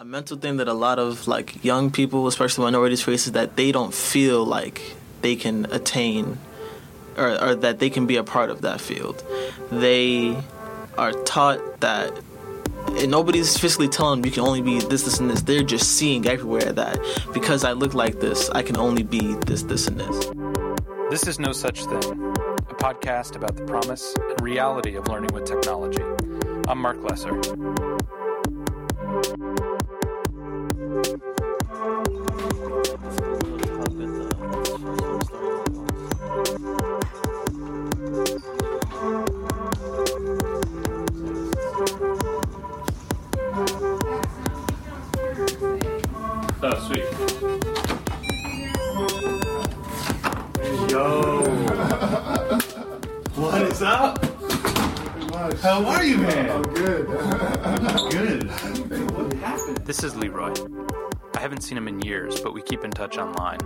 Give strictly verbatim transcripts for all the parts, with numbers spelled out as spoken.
A mental thing that a lot of like young people, especially minorities, face is that they don't feel like they can attain or, or that they can be a part of that field. They are taught that, and nobody's physically telling them you can only be this, this, and this. They're just seeing everywhere that because I look like this, I can only be this, this, and this. This is No Such Thing, a podcast about the promise and reality of learning with technology. I'm Mark Lesser. How are you, man? I'm good. I'm good. What happened? This is Leroy. I haven't seen him in years, but we keep in touch online.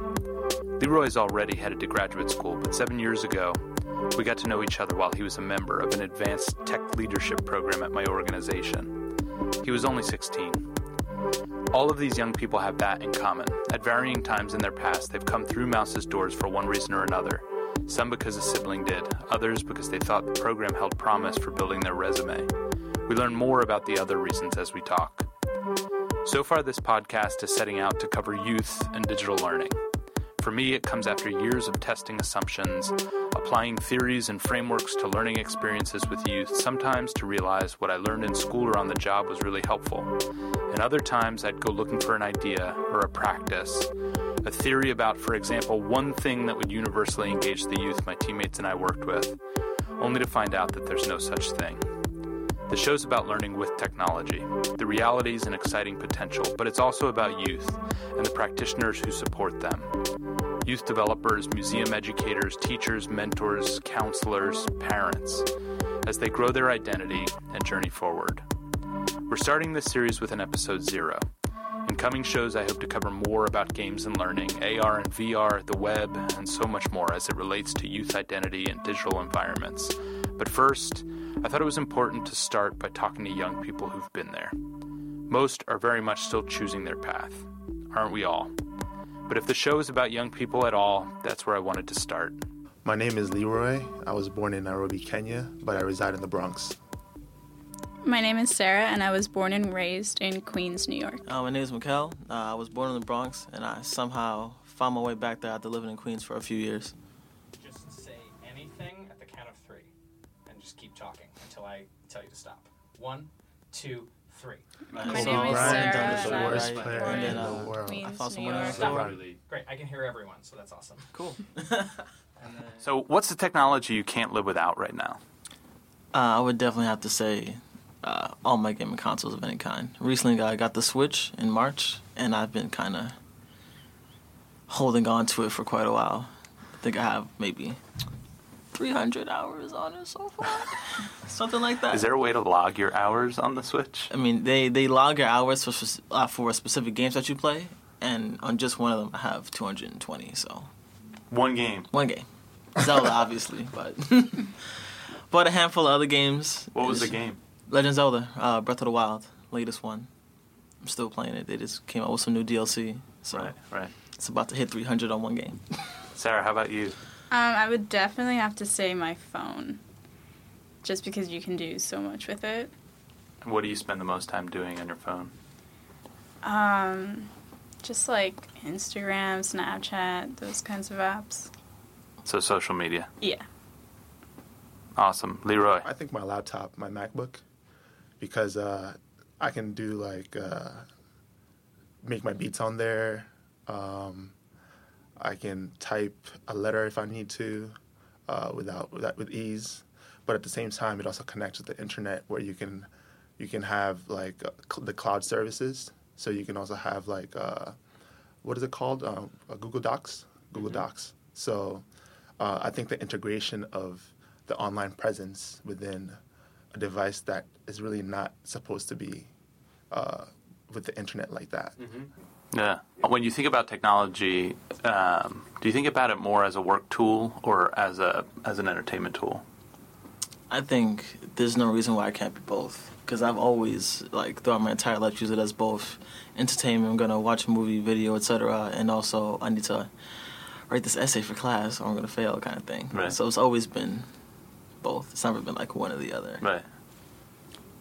Leroy's already headed to graduate school, but seven years ago, we got to know each other while he was a member of an advanced tech leadership program at my organization. He was only sixteen. All of these young people have that in common. At varying times in their past, they've come through Mouse's doors for one reason or another. Some because a sibling did, others because they thought the program held promise for building their resume. We learn more about the other reasons as we talk. So far, this podcast is setting out to cover youth and digital learning. For me, it comes after years of testing assumptions, applying theories and frameworks to learning experiences with youth, sometimes to realize what I learned in school or on the job was really helpful. And other times, I'd go looking for an idea or a practice. A theory about, for example, one thing that would universally engage the youth my teammates and I worked with, only to find out that there's no such thing. The show's about learning with technology, the realities and exciting potential, but it's also about youth and the practitioners who support them. Youth developers, museum educators, teachers, mentors, counselors, parents, as they grow their identity and journey forward. We're starting this series with an episode zero. In coming shows, I hope to cover more about games and learning, A R and V R, the web, and so much more as it relates to youth identity and digital environments. But first, I thought it was important to start by talking to young people who've been there. Most are very much still choosing their path. Aren't we all? But if the show is about young people at all, that's where I wanted to start. My name is Leroy. I was born in Nairobi, Kenya, but I reside in the Bronx. My name is Sarah, and I was born and raised in Queens, New York. Uh, my name is Mikael. Uh, I was born in the Bronx, and I somehow found my way back there after living in Queens for a few years. Just say anything at the count of three, and just keep talking until I tell you to stop. One, two, three. My, my name, name is Sarah, and I was born in the world. Queens, I found someone New York. Stop. Great, I can hear everyone, so that's awesome. Cool. then... So what's the technology you can't live without right now? Uh, I would definitely have to say... Uh, all my gaming consoles of any kind. Recently, I got the Switch in March, and I've been kind of holding on to it for quite a while. I think I have maybe three hundred hours on it so far, something like that. Is there a way to log your hours on the Switch? I mean, they, they log your hours for, uh, for specific games that you play, and on just one of them, I have two hundred twenty, so... One game? One game. Zelda, obviously, but... but a handful of other games. What was the game? Legend of Zelda, uh, Breath of the Wild, latest one. I'm still playing it. They just came out with some new D L C. So right, right. It's about to hit three hundred on one game. Sarah, how about you? Um, I would definitely have to say my phone, just because you can do so much with it. And what do you spend the most time doing on your phone? Um, just like Instagram, Snapchat, those kinds of apps. So social media? Yeah. Awesome. Leroy? I think my laptop, my MacBook. Because uh, I can do, like, uh, make my beats on there. Um, I can type a letter if I need to uh, without, without with ease. But at the same time, it also connects with the internet where you can you can have, like, uh, cl- the cloud services. So you can also have, like, uh, what is it called? Um, uh, Google Docs? Google mm-hmm. Docs. So uh, I think the integration of the online presence within a device that is really not supposed to be uh, with the internet like that. Mm-hmm. Yeah. When you think about technology, um, do you think about it more as a work tool or as a as an entertainment tool? I think there's no reason why I can't be both. Because I've always, like, throughout my entire life, used it as both entertainment. I'm going to watch a movie, video, et cetera. And also, I need to write this essay for class or I'm going to fail kind of thing. Right. So it's always been both. It's never been, like, one or the other. Right.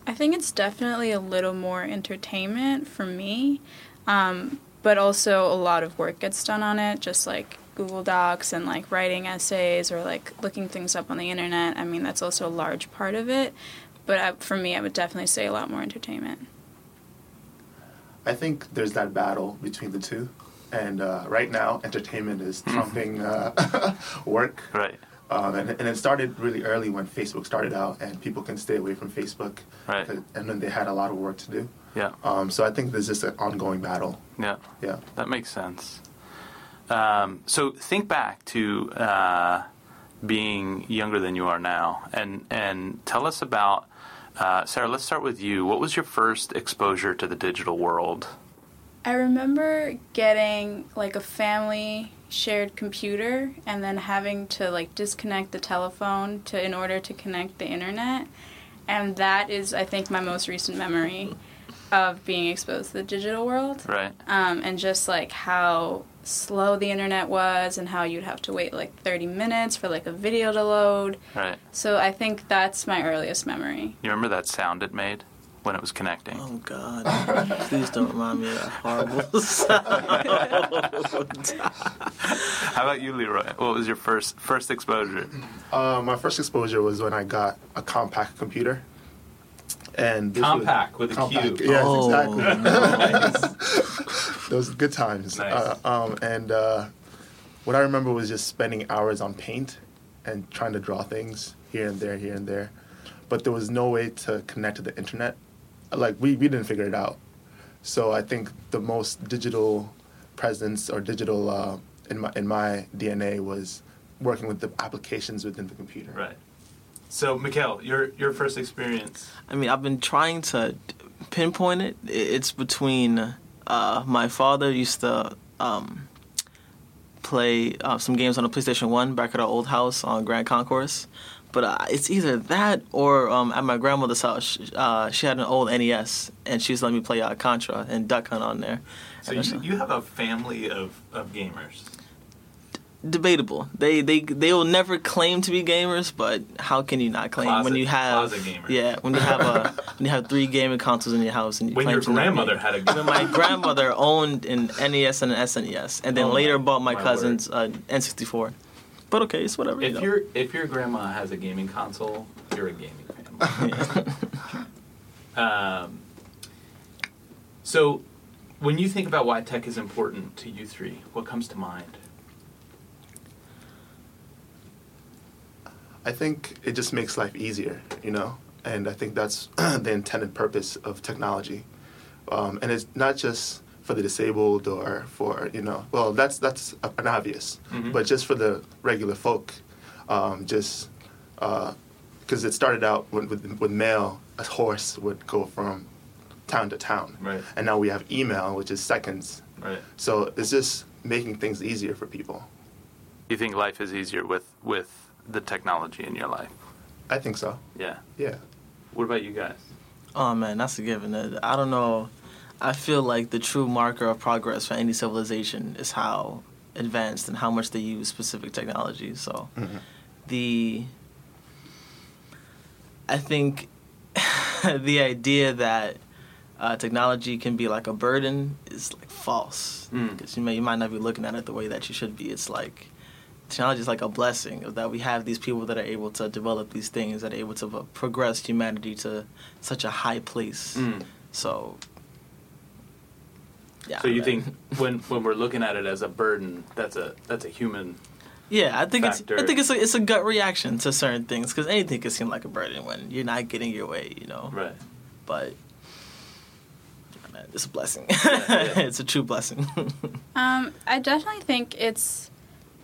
I think it's definitely a little more entertainment for me. Um, but also, a lot of work gets done on it, just, like, Google Docs and, like, writing essays or, like, looking things up on the internet. I mean, that's also a large part of it. But I, for me, I would definitely say a lot more entertainment. I think there's that battle between the two. And uh, right now, entertainment is trumping uh, work. Right. Um, and, and it started really early when Facebook started out, and people can stay away from Facebook. Right. And then they had a lot of work to do. Yeah. Um, so I think there's just an ongoing battle. Yeah. Yeah. That makes sense. Um, so think back to uh, being younger than you are now, and and tell us about, uh, Sarah, let's start with you. What was your first exposure to the digital world? I remember getting, like, a family shared computer and then having to, like, disconnect the telephone to in order to connect the internet. And that is, I think, my most recent memory of being exposed to the digital world. Right. Um, and just, like, how slow the internet was and how you'd have to wait, like, thirty minutes for, like, a video to load. Right. So I think that's my earliest memory. You remember that sound it made when it was connecting? Oh, God. Please don't remind me of that horrible sound. How about you, Leroy? What was your first first exposure? Uh, my first exposure was when I got a Compaq computer. And this Compaq was, with a Q. Yes, oh, exactly. Nice. Those were good times. Nice. Uh, um, and uh, what I remember was just spending hours on Paint and trying to draw things here and there, here and there. But there was no way to connect to the internet. Like, we, we didn't figure it out. So I think the most digital presence or digital uh, in my in my D N A was working with the applications within the computer. Right. So, Mikael, your your first experience. I mean, I've been trying to pinpoint it. It's between uh, my father used to um, play uh, some games on a PlayStation one back at our old house on Grand Concourse. But uh, it's either that or um, at my grandmother's house, uh, she had an old N E S, and she was letting me play uh, Contra and Duck Hunt on there. So you, you have a family of, of gamers. Debatable. They they they will never claim to be gamers, but how can you not claim closet, when you have yeah when you have a when you have three gaming consoles in your house and you when your grandmother had a when my grandmother owned an N E S and an S N E S, and then oh, later bought my, my cousin's uh, N sixty-four. But okay, it's whatever. If you know. your if your grandma has a gaming console, you're a gaming family. Yeah. um. So, when you think about why tech is important to you three, what comes to mind? I think it just makes life easier, you know? And I think that's the intended purpose of technology. Um, and it's not just for the disabled or for, you know, well, that's that's an obvious. Mm-hmm. But just for the regular folk, um, just because uh, it started out with, with, with mail, a horse would go from town to town. Right. And now we have email, which is seconds. Right. So it's just making things easier for people. You think life is easier with... with the technology in your life? I think so. Yeah. Yeah. What about you guys? Oh, man, that's a given. I don't know. I feel like the true marker of progress for any civilization is how advanced and how much they use specific technology. So mm-hmm. the... I think the idea that uh, technology can be like a burden is like false. Mm. Because you may, you might not be looking at it the way that you should be. It's like... Technology is like a blessing that we have these people that are able to develop these things, that are able to uh, progress humanity to such a high place. Mm. So, yeah. So you think when when we're looking at it as a burden, that's a that's a human. Yeah, I think factor. it's I think it's a, it's a gut reaction to certain things because anything can seem like a burden when you're not getting your way, you know. Right. But. I mean, it's a blessing. Yeah, yeah. It's a true blessing. um, I definitely think it's.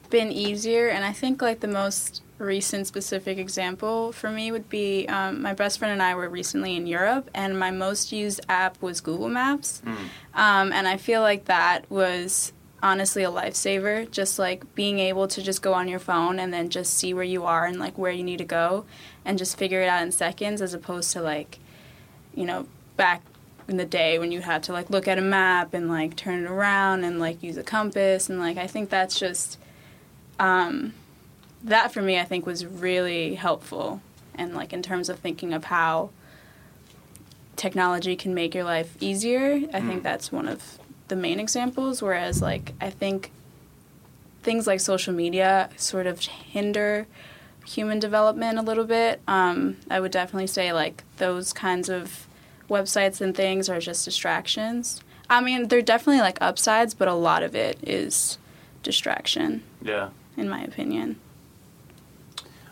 Been easier, and I think like the most recent specific example for me would be um, my best friend and I were recently in Europe, and my most used app was Google Maps. Mm. Um, and I feel like that was honestly a lifesaver, just like being able to just go on your phone and then just see where you are and like where you need to go and just figure it out in seconds, as opposed to like, you know, back in the day when you had to like look at a map and like turn it around and like use a compass. And like I think that's just um that for me I think was really helpful, and like in terms of thinking of how technology can make your life easier, I mm. think that's one of the main examples. Whereas like I think things like social media sort of hinder human development a little bit. um I would definitely say like those kinds of websites and things are just distractions. I mean, they're definitely like upsides, but a lot of it is distraction. Yeah. In my opinion.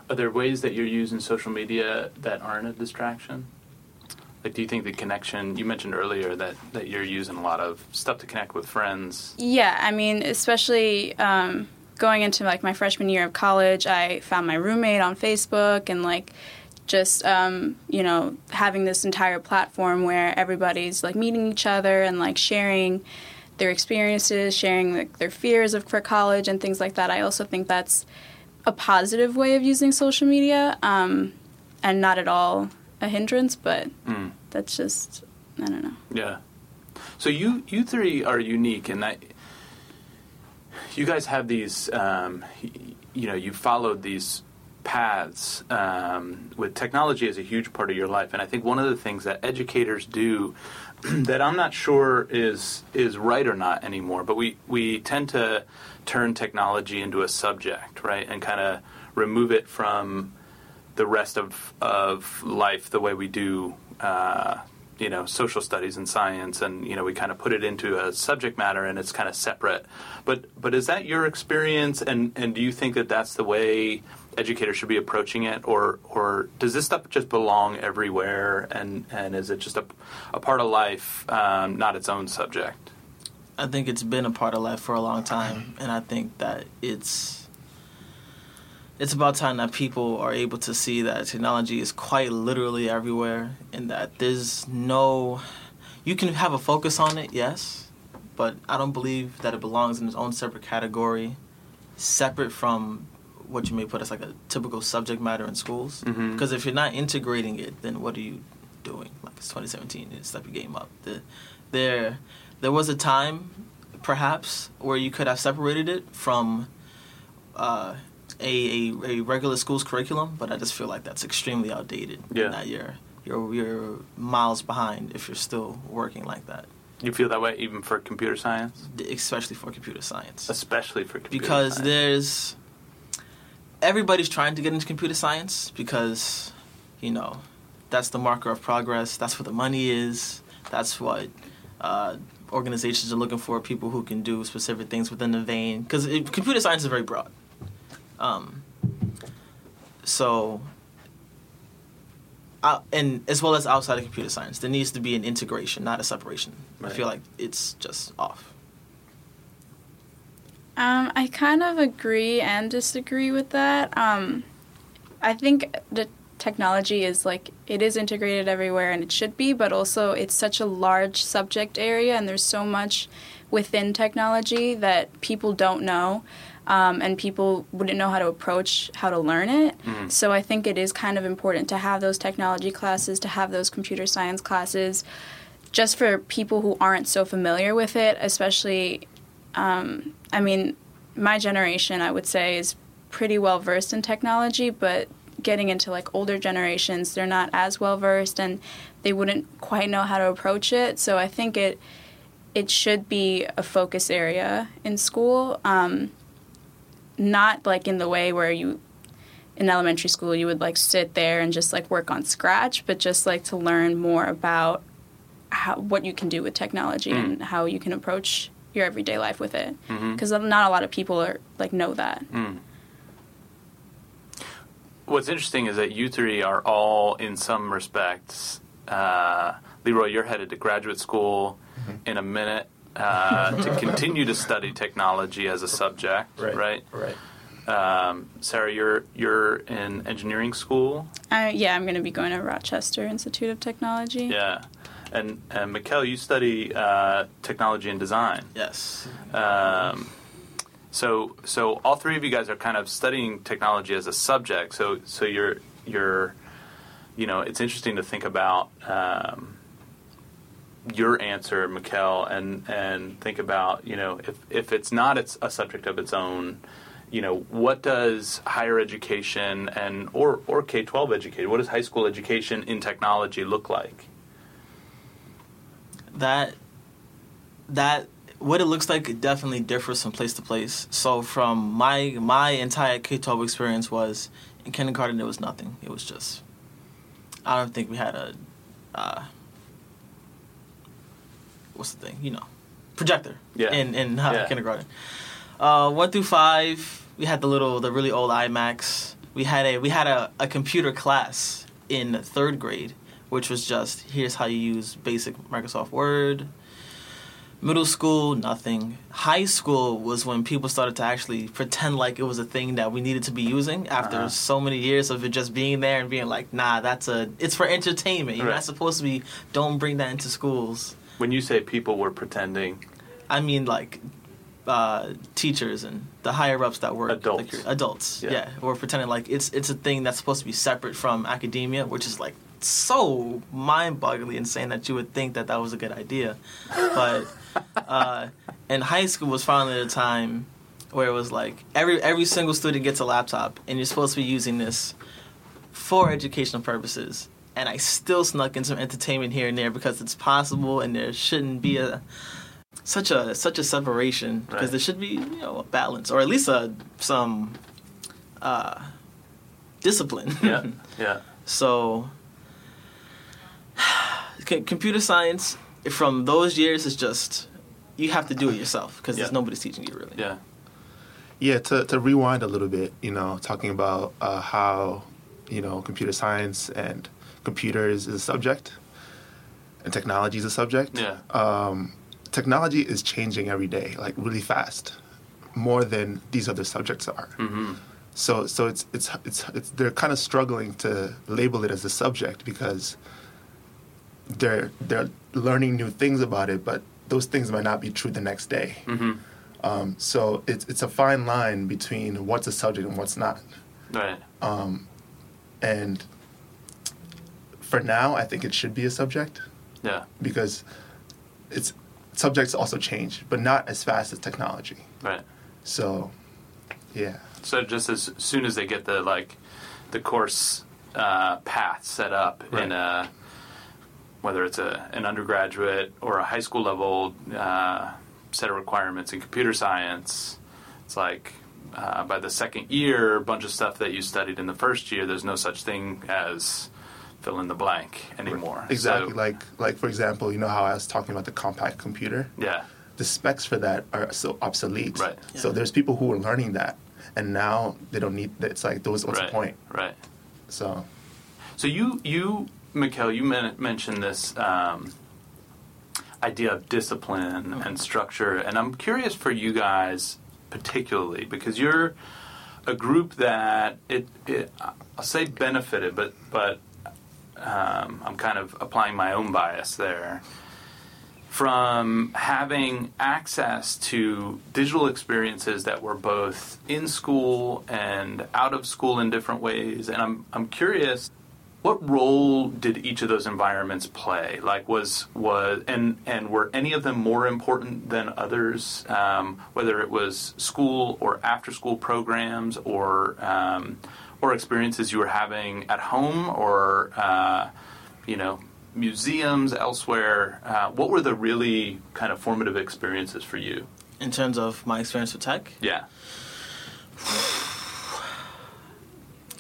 Are there ways that you're using social media that aren't a distraction? Like, do you think the connection, you mentioned earlier that, that you're using a lot of stuff to connect with friends? Yeah, I mean, especially um, going into like my freshman year of college, I found my roommate on Facebook and like, just, um, you know, having this entire platform where everybody's, like, meeting each other and, like, sharing their experiences, sharing, like, their fears of for college and things like that. I also think that's a positive way of using social media, um, and not at all a hindrance, but mm. that's just, I don't know. Yeah. So you, you three are unique in that you guys have these, um, you know, you followed these paths um, with technology as a huge part of your life. And I think one of the things that educators do that I'm not sure is is right or not anymore, but we, we tend to turn technology into a subject, right, and kind of remove it from the rest of, of life the way we do, uh, you know, social studies and science. And, you know, we kind of put it into a subject matter and it's kind of separate. But but is that your experience? And, and do you think that that's the way educators should be approaching it, or or does this stuff just belong everywhere, and, and is it just a, a part of life, um, not its own subject? I think it's been a part of life for a long time, and I think that it's it's about time that people are able to see that technology is quite literally everywhere, and that there's no... You can have a focus on it, yes, but I don't believe that it belongs in its own separate category, separate from what you may put as like a typical subject matter in schools. Mm-hmm. Because if you're not integrating it, then what are you doing? Like, it's twenty seventeen, you step your game up. The, there there was a time, perhaps, where you could have separated it from uh, a, a a regular school's curriculum, but I just feel like that's extremely outdated. Yeah. And that you're, you're, you're miles behind if you're still working like that. You feel that way even for computer science? Especially for computer science. Especially for computer because science. Because there's... Everybody's trying to get into computer science because, you know, that's the marker of progress. That's what the money is. That's what uh, organizations are looking for, people who can do specific things within the vein. Because computer science is very broad. Um, so, uh, and as well as outside of computer science, there needs to be an integration, not a separation. Right. I feel like it's just off. Um, I kind of agree and disagree with that. Um, I think the technology is like, it is integrated everywhere and it should be, but also it's such a large subject area and there's so much within technology that people don't know, um, and people wouldn't know how to approach how to learn it. Mm-hmm. So I think it is kind of important to have those technology classes, to have those computer science classes, just for people who aren't so familiar with it, especially... Um, I mean, my generation, I would say, is pretty well-versed in technology, but getting into, like, older generations, they're not as well-versed, and they wouldn't quite know how to approach it. So I think it it should be a focus area in school, um, not, like, in the way where you, in elementary school, you would, like, sit there and just, like, work on Scratch, but just, like, to learn more about how, what you can do with technology mm. and how you can approach your everyday life with it, because mm-hmm. not a lot of people are like know that. Mm. What's interesting is that you three are all, in some respects, uh, Leroy, you're headed to graduate school mm-hmm. in a minute uh, to continue to study technology as a subject, right? Right. right. Um, Sarah, you're you're in engineering school. Uh, yeah, I'm going to be going to Rochester Institute of Technology. Yeah. and, and Mikael, you study uh, technology and design. Yes. Um, so so all three of you guys are kind of studying technology as a subject. So so you're you're you know it's interesting to think about um, your answer, Mikael, and and think about you know if if it's not it's a subject of its own. You know, what does higher education and or or K twelve education, what does high school education in technology look like? That that what it looks like definitely differs from place to place. So from my my entire K twelve experience was in kindergarten there was nothing. It was just I don't think we had a uh, what's the thing you know projector yeah. in in uh, yeah. kindergarten. Uh, one through five, we had the little, the really old iMacs. We had a we had a, a computer class in third grade, which was just here's how you use basic Microsoft Word. Middle school, nothing. High school was when people started to actually pretend like it was a thing that we needed to be using after uh-huh. so many years of it just being there and being like, nah, that's a it's for entertainment. You're right. Not supposed to be. Don't bring that into schools. When you say people were pretending, I mean like. Uh, teachers and the higher ups that work adults, like, adults, yeah. yeah, were pretending like it's it's a thing that's supposed to be separate from academia, which is like so mind-bogglingly insane that you would think that that was a good idea. But uh, and high school was finally the time where it was like every every single student gets a laptop, and you're supposed to be using this for educational purposes. And I still snuck in some entertainment here and there because it's possible, and there shouldn't be a Such a such a separation because right. there should be you know a balance or at least a some uh, discipline. Yeah, yeah. So c- computer science from those years is just you have to do it yourself because yeah. there's nobody's teaching you really. Yeah. Yeah. To to rewind a little bit, you know, talking about uh, how you know computer science and computers is a subject and technology is a subject. Yeah. Um, Technology is changing every day, like really fast, more than these other subjects are. Mm-hmm. So, so it's, it's it's it's they're kind of struggling to label it as a subject because they're they're learning new things about it, but those things might not be true the next day. Mm-hmm. Um, so it's it's a fine line between what's a subject and what's not. Right. Um, and for now, I think it should be a subject. Yeah. Because it's. Subjects also change, but not as fast as technology. Right. So, yeah. So just as soon as they get the like, the course uh, path set up right. in a, whether it's a an undergraduate or a high school level uh, set of requirements in computer science, it's like uh, by the second year, a bunch of stuff that you studied in the first year, there's no such thing as fill in the blank anymore. Exactly. So, like, like for example, you know how I was talking about the Compaq computer? Yeah. The specs for that are so obsolete. Right. Yeah. So there's people who are learning that, and now they don't need. It's like those. What's right. the point? Right. So. So you you Mikael, you men- mentioned this um, idea of discipline mm-hmm. and structure, and I'm curious for you guys particularly because you're a group that it, it I'll say benefited, but but. Um, I'm kind of applying my own bias there, from having access to digital experiences that were both in school and out of school in different ways. And I'm I'm curious, what role did each of those environments play? Like was was and and were any of them more important than others? Um, whether it was school or after school programs or um, or experiences you were having at home or, uh, you know, museums elsewhere, uh, what were the really kind of formative experiences for you? In terms of my experience with tech? Yeah.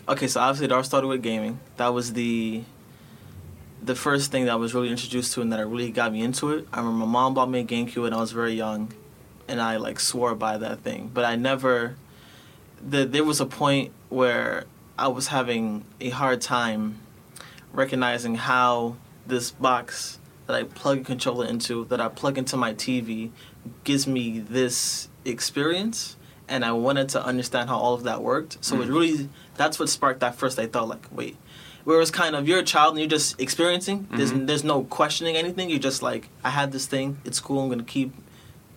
Okay, so obviously it all started with gaming. That was the the first thing that I was really introduced to and that really got me into it. I remember my mom bought me a GameCube when I was very young, and I, like, swore by that thing. But I never... The, there was a point where I was having a hard time recognizing how this box that I plug a controller into, that I plug into my T V, gives me this experience, and I wanted to understand how all of that worked. So mm-hmm. it really, that's what sparked that first. I thought, like, wait, where it's kind of, you're a child and you're just experiencing. Mm-hmm. There's there's no questioning anything. You're just like, I had this thing. It's cool. I'm going to keep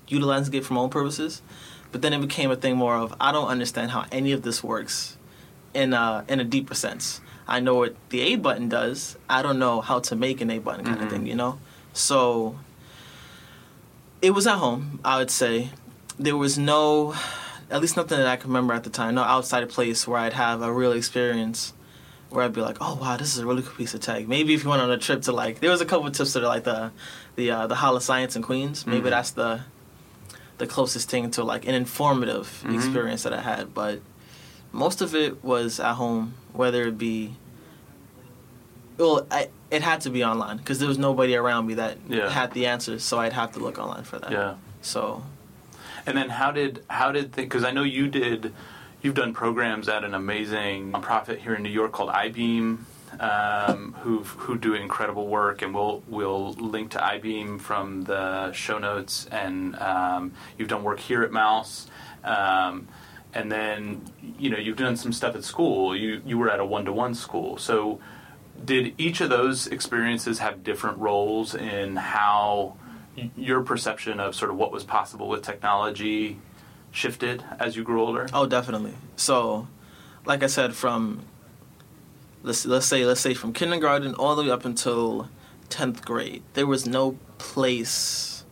utilizing it for my own purposes. But then it became a thing more of, I don't understand how any of this works in a, in a deeper sense. I know what the A button does. I don't know how to make an A button kind mm-hmm. of thing, you know? So it was at home, I would say. There was no, at least nothing that I can remember at the time, no outside place where I'd have a real experience where I'd be like, oh, wow, this is a really cool piece of tech. Maybe if you went on a trip to, like, there was a couple of trips to, like, the the uh, the Hall of Science in Queens. Maybe mm-hmm. that's the the closest thing to, like, an informative mm-hmm. experience that I had. But most of it was at home, whether it be, well, I, it had to be online because there was nobody around me that yeah. had the answers, so I'd have to look online for that. Yeah. So. And then how did, how did things, because I know you did, you've done programs at an amazing nonprofit here in New York called Eyebeam, um, who who do incredible work, and we'll we'll link to Eyebeam from the show notes. And um, you've done work here at Mouse, um, and then you know you've done some stuff at school. You you were at a one-to-one school, so did each of those experiences have different roles in how your perception of sort of what was possible with technology shifted as you grew older? Oh, definitely. So, like I said, from let's let's say let's say from kindergarten all the way up until tenth grade, there was no place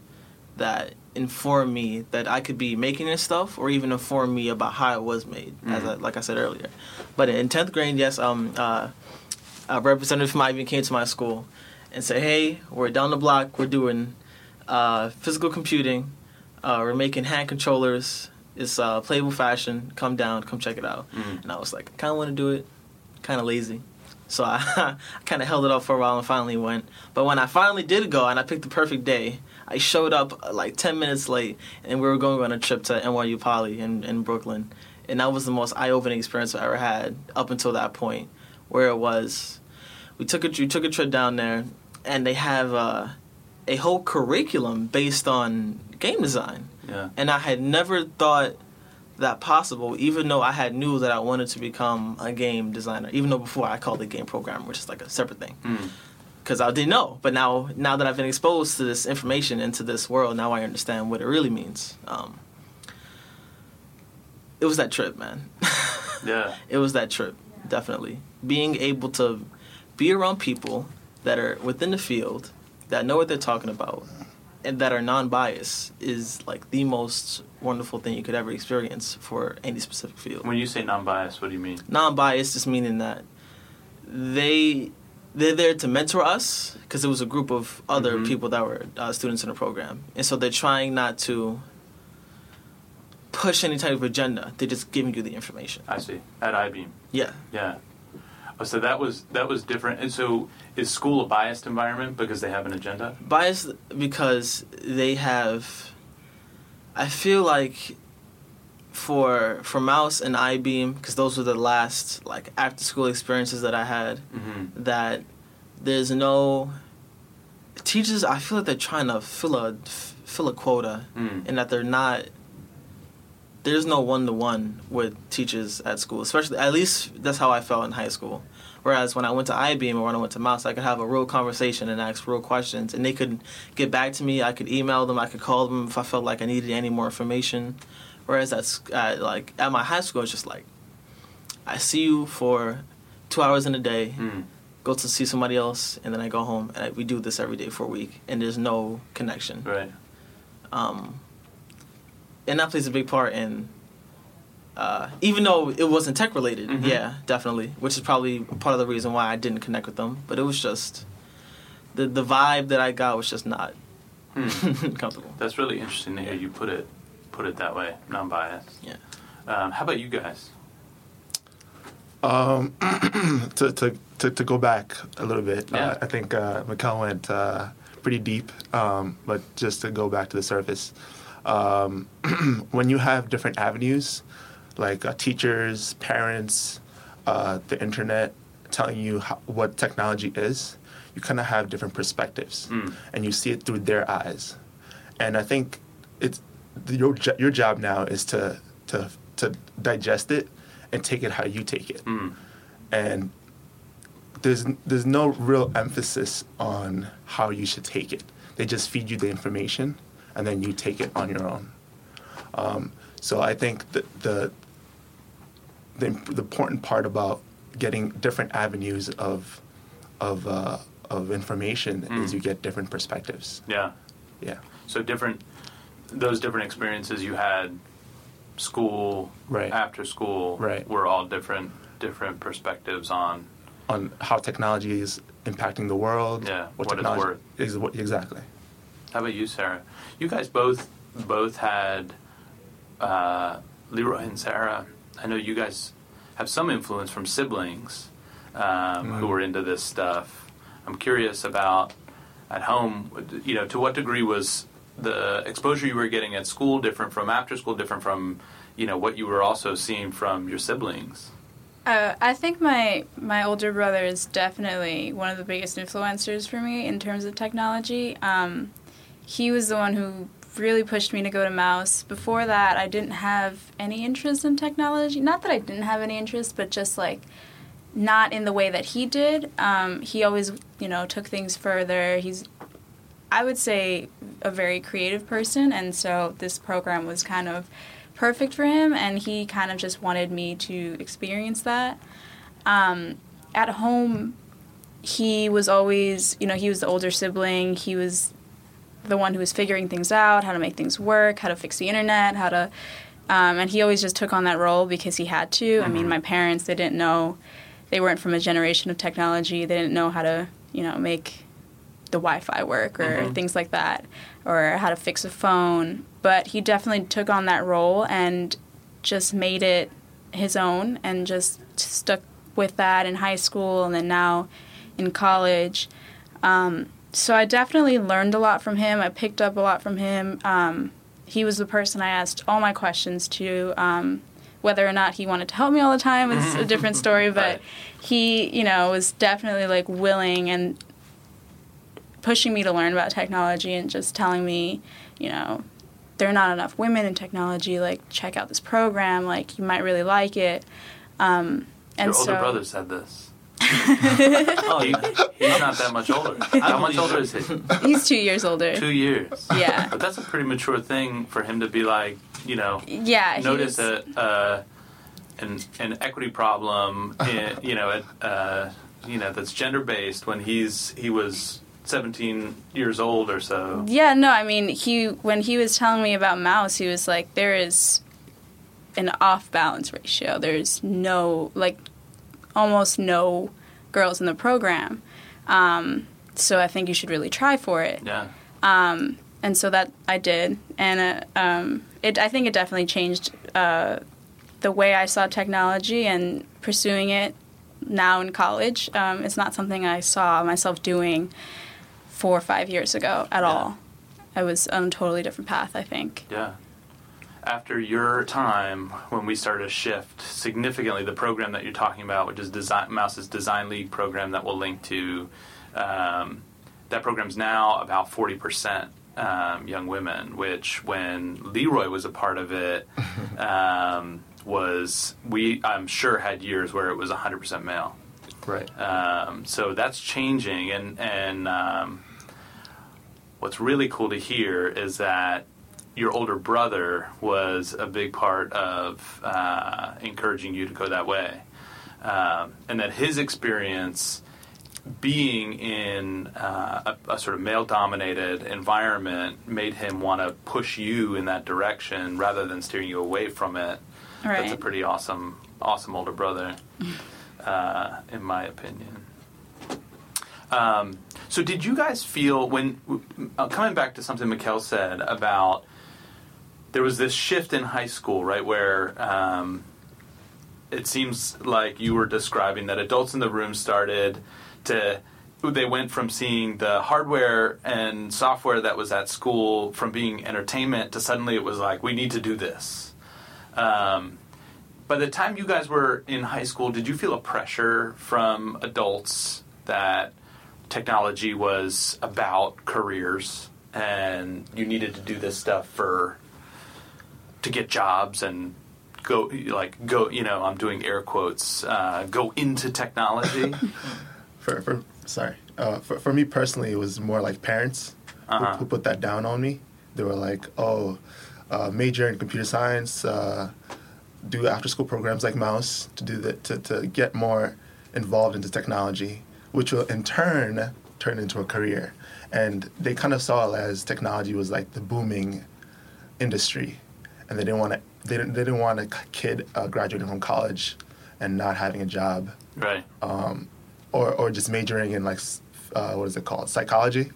that informed me that I could be making this stuff, or even informed me about how it was made. Mm-hmm. As I, like I said earlier, but in tenth grade, yes, um, uh, a representative from Ivy came to my school and said, "Hey, we're down the block. We're doing." Uh, physical computing, uh, we're making hand controllers. It's uh, playable fashion. Come down, come check it out. Mm-hmm. And I was like, I kind of want to do it, kind of lazy. So I, I kind of held it off for a while and finally went. But when I finally did go and I picked the perfect day, I showed up like ten minutes late, and we were going on a trip to N Y U Poly in, in Brooklyn. And that was the most eye-opening experience I ever had up until that point, where it was, we took a, we took a trip down there, and they have... Uh, a whole curriculum based on game design. Yeah. And I had never thought that possible, even though I had knew that I wanted to become a game designer, even though before I called it game programmer, which is like a separate thing. Because mm. I didn't know. But now now that I've been exposed to this information and to this world, now I understand what it really means. Um, it was that trip, man. Yeah. It was that trip, definitely. Being able to be around people that are within the field, that know what they're talking about, and that are non-biased, is like the most wonderful thing you could ever experience for any specific field. When you say non-biased, what do you mean? Non-biased just meaning that they, they're there to mentor us, because it was a group of other mm-hmm. people that were uh, students in the program. And so they're trying not to push any type of agenda. They're just giving you the information. I see. At Eyebeam. Yeah. Yeah. Oh, so that was that was different. And so is school a biased environment because they have an agenda? Biased because they have, I feel like for for Mouse and Eyebeam, because those were the last like after school experiences that I had, mm-hmm. that there's no teachers. I feel like they're trying to fill a fill a quota, mm. and that they're not. There's no one-to-one with teachers at school, especially, at least that's how I felt in high school. Whereas when I went to Eyebeam or when I went to Mouse, I could have a real conversation and ask real questions, and they could get back to me. I could email them. I could call them if I felt like I needed any more information. Whereas that's uh, like at my high school, it's just like, I see you for two hours in a day, mm. go to see somebody else, and then I go home, and I, we do this every day for a week, and there's no connection. Right. Um. And that plays a big part in, uh, even though it wasn't tech-related, mm-hmm. yeah, definitely, which is probably part of the reason why I didn't connect with them. But it was just, the, the vibe that I got was just not hmm. comfortable. That's really interesting to hear you put it put it that way, non-biased. Yeah. Um, how about you guys? Um, to, to, to, to go back a little bit, yeah. uh, I think uh, Mikael went uh, pretty deep, um, but just to go back to the surface. Um, when you have different avenues, like uh, teachers, parents, uh, the internet telling you how, what technology is, you kind of have different perspectives, mm. and you see it through their eyes. And I think it's your your job now is to to to digest it and take it how you take it. Mm. And there's there's no real emphasis on how you should take it. They just feed you the information, and then you take it on your own. Um, so I think the, the the the important part about getting different avenues of of uh, of information mm. is you get different perspectives. Yeah, yeah. So different those different experiences you had, school, right. after school, right. were all different different perspectives on. On how technology is impacting the world. Yeah, what, what it's worth. Is, what, exactly. How about you, Sarah? You guys both both had uh, Leroy and Sarah. I know you guys have some influence from siblings um, mm-hmm. who were into this stuff. I'm curious about at home. You know, to what degree was the exposure you were getting at school different from after school? Different from you know what you were also seeing from your siblings? Uh, I think my, my older brother is definitely one of the biggest influencers for me in terms of technology. Um, he was the one who really pushed me to go to Mouse. Before that, I didn't have any interest in technology. Not that I didn't have any interest, but just, like, not in the way that he did. Um, he always, you know, took things further. He's, I would say, a very creative person, and so this program was kind of perfect for him, and he kind of just wanted me to experience that. Um, at home, he was always, you know, he was the older sibling. He was the one who was figuring things out, how to make things work, how to fix the internet, how to, um, and he always just took on that role because he had to. Mm-hmm. I mean, my parents, they didn't know, they weren't from a generation of technology. They didn't know how to, you know, make the Wi-Fi work or mm-hmm. things like that, or how to fix a phone. But he definitely took on that role and just made it his own and just stuck with that in high school and then now in college. Um, so I definitely learned a lot from him. I picked up a lot from him. Um, he was the person I asked all my questions to. Um, whether or not he wanted to help me all the time is a different story, but he, you know, was definitely like willing and pushing me to learn about technology and just telling me, you know, there are not enough women in technology, like, check out this program, like, you might really like it. Um, and Your so, older brother said this. oh, he, he's not that much older. How much older is he? He's two years older. Two years. Yeah. But that's a pretty mature thing for him to be like, you know, yeah, notice a, uh, an, an equity problem, in, you know, at, uh, you know, that's gender-based when he's he was... seventeen years old or so. Yeah, no, I mean, he when he was telling me about Mouse, he was like, there is an off-balance ratio. There's no, like, almost no girls in the program. Um, so I think you should really try for it. Yeah. Um, and so that I did. And uh, um, it, I think it definitely changed uh, the way I saw technology and pursuing it now in college. Um, it's not something I saw myself doing four or five years ago at yeah. all. I was on a totally different path, I think. Yeah. After your time, when we started to shift significantly, the program that you're talking about, which is design, Mouse's Design League program that we'll link to, um, that program's now about forty percent um, young women, which when Leroy was a part of it, um, was we, I'm sure, had years where it was one hundred percent male. Right. Um, so that's changing, and and um, what's really cool to hear is that your older brother was a big part of uh, encouraging you to go that way, um, and that his experience being in uh, a, a sort of male-dominated environment made him want to push you in that direction rather than steering you away from it. Right. That's a pretty awesome, awesome older brother. Uh, in my opinion. Um, so did you guys feel when, uh, coming back to something Mikael said about, there was this shift in high school, right, where um, it seems like you were describing that adults in the room started to, they went from seeing the hardware and software that was at school from being entertainment to suddenly it was like, we need to do this. Um By the time you guys were in high school, did you feel a pressure from adults that technology was about careers and you needed to do this stuff for to get jobs and go like go you know I'm doing air quotes uh, go into technology? for, for sorry, uh, for for me personally, it was more like parents uh-huh. who, who put that down on me. They were like, "Oh, uh, major in computer science, uh, do after-school programs like Mouse to do the, to to get more involved into technology, which will in turn turn into a career." And they kind of saw it as technology was like the booming industry, and they didn't want to. They didn't. They didn't want a kid uh, graduating from college and not having a job, right? Um, or or just majoring in like uh, what is it called? Psychology.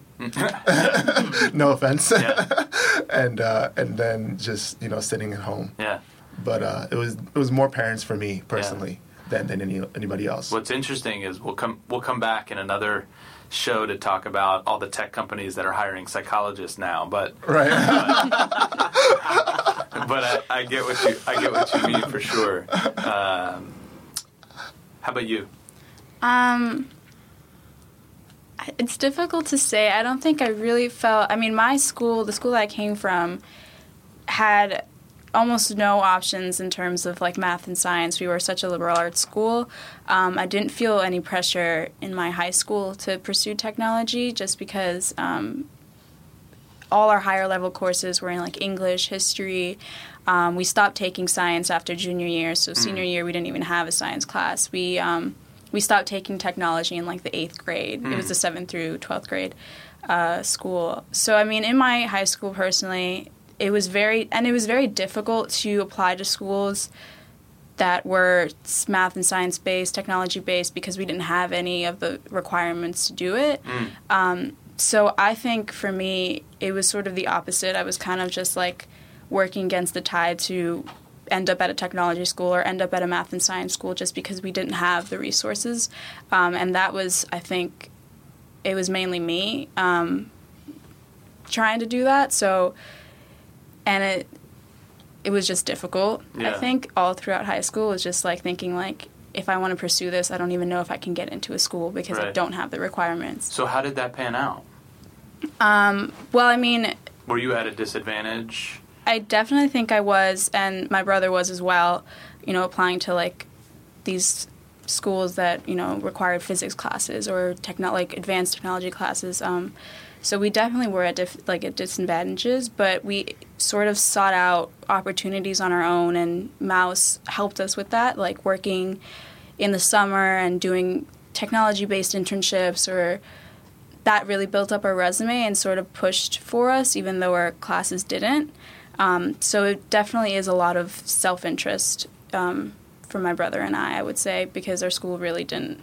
No offense. Yeah. and uh, and then just you know sitting at home. Yeah. But uh, it was it was more parents for me personally yeah. than than any, anybody else. What's interesting is we'll come we'll come back in another show to talk about all the tech companies that are hiring psychologists now, but right. But, but I, I get what you I get what you mean for sure. Um, how about you? Um, it's difficult to say. I don't think I really felt. I mean, my school, the school that I came from, had almost no options in terms of like math and science. We were such a liberal arts school. Um, I didn't feel any pressure in my high school to pursue technology just because um, all our higher level courses were in like English, history. Um, we stopped taking science after junior year, so senior year we didn't even have a science class. We um, we stopped taking technology in like the eighth grade. Mm. It was the seventh through twelfth grade uh, school. So I mean, in my high school personally, It was very, and it was very difficult to apply to schools that were math and science-based, technology-based, because we didn't have any of the requirements to do it. Mm. Um, so I think for me, it was sort of the opposite. I was kind of just like working against the tide to end up at a technology school or end up at a math and science school just because we didn't have the resources. Um, and that was, I think, it was mainly me um, trying to do that. So... And it it was just difficult. Yeah. I think all throughout high school was just like thinking like, if I want to pursue this, I don't even know if I can get into a school because right. I don't have the requirements. So how did that pan out? Um, well, I mean... Were you at a disadvantage? I definitely think I was, and my brother was as well, you know, applying to like these schools that, you know, required physics classes or techno- like advanced technology classes. Um So we definitely were at dif- like at disadvantages, but we sort of sought out opportunities on our own, and Mouse helped us with that, like working in the summer and doing technology-based internships, or that really built up our resume and sort of pushed for us, even though our classes didn't. Um, so it definitely is a lot of self-interest um, for my brother and I, I would say, because our school really didn't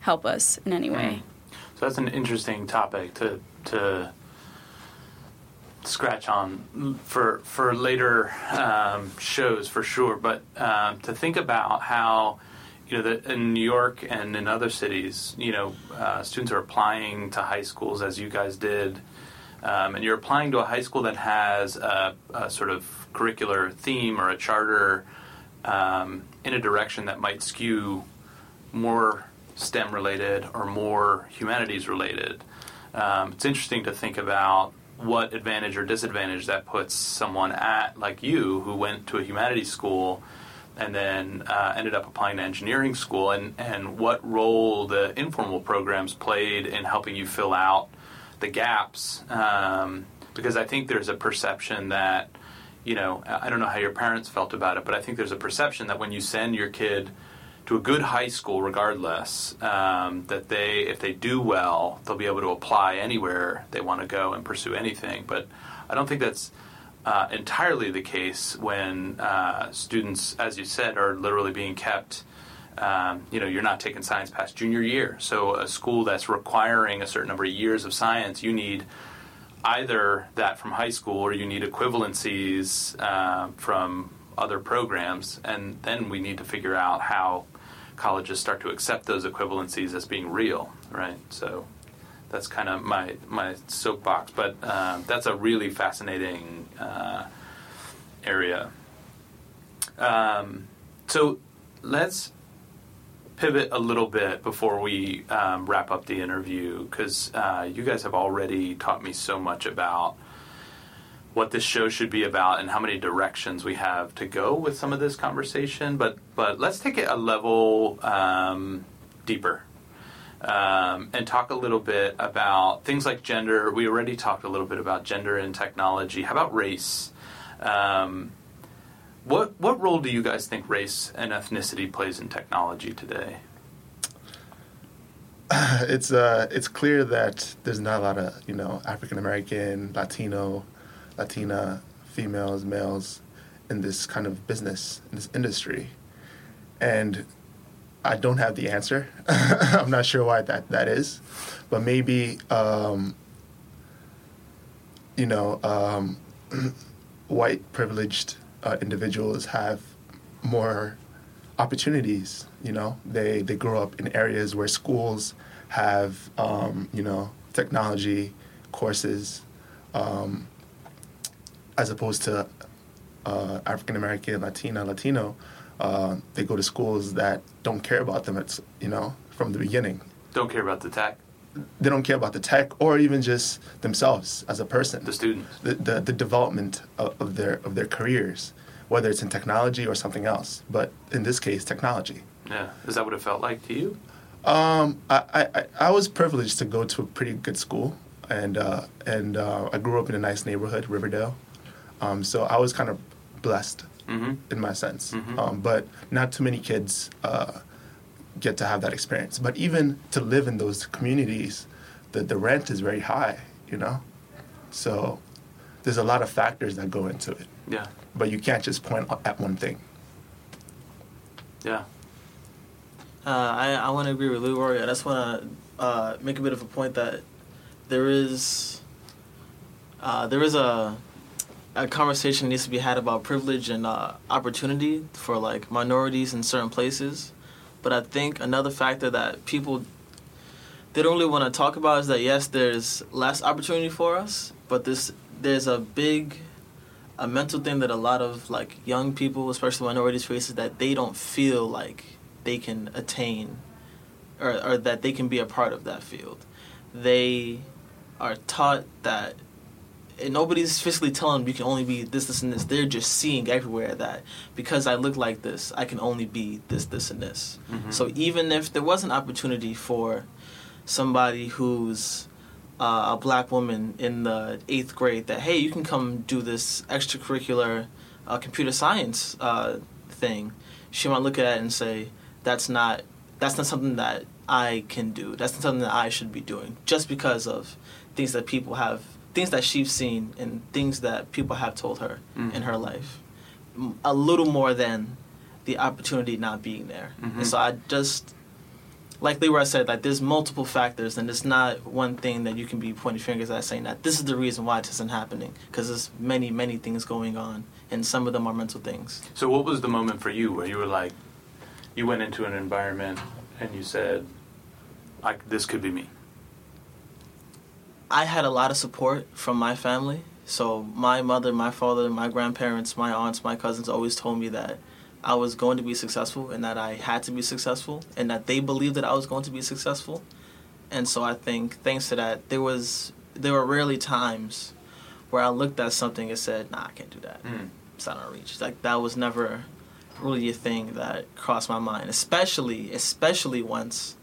help us in any way. So that's an interesting topic to... to scratch on for for later um, shows for sure, but um, to think about how, you know, the, in New York and in other cities, you know, uh, students are applying to high schools as you guys did, um, and you're applying to a high school that has a, a sort of curricular theme or a charter um, in a direction that might skew more STEM related or more humanities related. Um, it's interesting to think about what advantage or disadvantage that puts someone at, like you, who went to a humanities school and then uh, ended up applying to engineering school, and, and what role the informal programs played in helping you fill out the gaps. Um, because I think there's a perception that, you know, I don't know how your parents felt about it, but I think there's a perception that when you send your kid to a good high school regardless, um, that they, if they do well, they'll be able to apply anywhere they want to go and pursue anything. But I don't think that's uh, entirely the case when uh, students, as you said, are literally being kept, um, you know, you're not taking science past junior year. So a school that's requiring a certain number of years of science, you need either that from high school or you need equivalencies uh, from other programs, and then we need to figure out how colleges start to accept those equivalencies as being real, right? So that's kind of my my soapbox, but um, that's a really fascinating uh, area. Um, so let's pivot a little bit before we um, wrap up the interview, because uh, you guys have already taught me so much about what this show should be about and how many directions we have to go with some of this conversation, but but let's take it a level um, deeper. um, and talk a little bit about things like gender. We already talked a little bit about gender and technology. How about race? Um, what what role do you guys think race and ethnicity plays in technology today? It's uh, it's clear that there's not a lot of, you know, African American, Latino, Latina, females, males in this kind of business, in this industry. And I don't have the answer. I'm not sure why that, that is. But maybe, um, you know, um, white privileged uh, individuals have more opportunities, you know. They they grow up in areas where schools have, um, you know, technology courses, um, as opposed to uh, African American, Latina, Latino. Uh, they go to schools that don't care about them, it's, you know, from the beginning. Don't care about the tech? They don't care about the tech or even just themselves as a person. The students. The the, the development of, of their of their careers, whether it's in technology or something else. But in this case, technology. Yeah. Is that what it felt like to you? Um, I, I, I was privileged to go to a pretty good school. And, uh, and uh, I grew up in a nice neighborhood, Riverdale. Um, so I was kind of blessed. Mm-hmm. In my sense. Mm-hmm. Um, but not too many kids uh, get to have that experience. But even to live in those communities, the, the rent is very high, you know? So there's a lot of factors that go into it. Yeah. But you can't just point at one thing. Yeah. Uh, I, I want to agree with Leroy. I just want to uh, make a bit of a point that there is uh, there is a... a conversation needs to be had about privilege and uh, opportunity for, like, minorities in certain places. But I think another factor that people, they don't really want to talk about is that, yes, there's less opportunity for us, but this there's a big, a mental thing that a lot of, like, young people, especially minorities, face, is that they don't feel like they can attain or, or that they can be a part of that field. They are taught that, and nobody's physically telling them you can only be this, this, and this. They're just seeing everywhere that because I look like this, I can only be this, this, and this. Mm-hmm. So even if there was an opportunity for somebody who's uh, a black woman in the eighth grade that, hey, you can come do this extracurricular uh, computer science uh, thing, she might look at it and say, that's not that's not something that I can do. That's not something that I should be doing just because of things that people have things that she's seen and things that people have told her mm. in her life, a little more than the opportunity not being there. Mm-hmm. And so I just, like Leroy said, like there's multiple factors, and it's not one thing that you can be pointing fingers at saying that this is the reason why it isn't happening, because there's many, many things going on, and some of them are mental things. So what was the moment for you where you were like, you went into an environment and you said, I, this could be me? I had a lot of support from my family. So my mother, my father, my grandparents, my aunts, my cousins always told me that I was going to be successful and that I had to be successful and that they believed that I was going to be successful. And so I think thanks to that, there was there were rarely times where I looked at something and said, nah, I can't do that. Mm. It's not out of reach. Like, that was never really a thing that crossed my mind, especially, especially once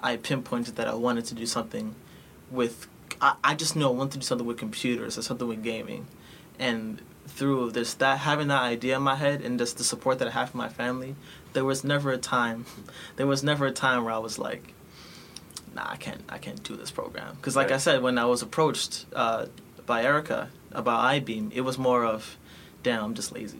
I pinpointed that I wanted to do something with I, I just know I wanted to do something with computers or something with gaming. And through this, that having that idea in my head and just the support that I have from my family, there was never a time, there was never a time where I was like, nah, I can't, I can't do this program. Because like right. I said, when I was approached uh, by Erica about Eyebeam, it was more of, damn, I'm just lazy.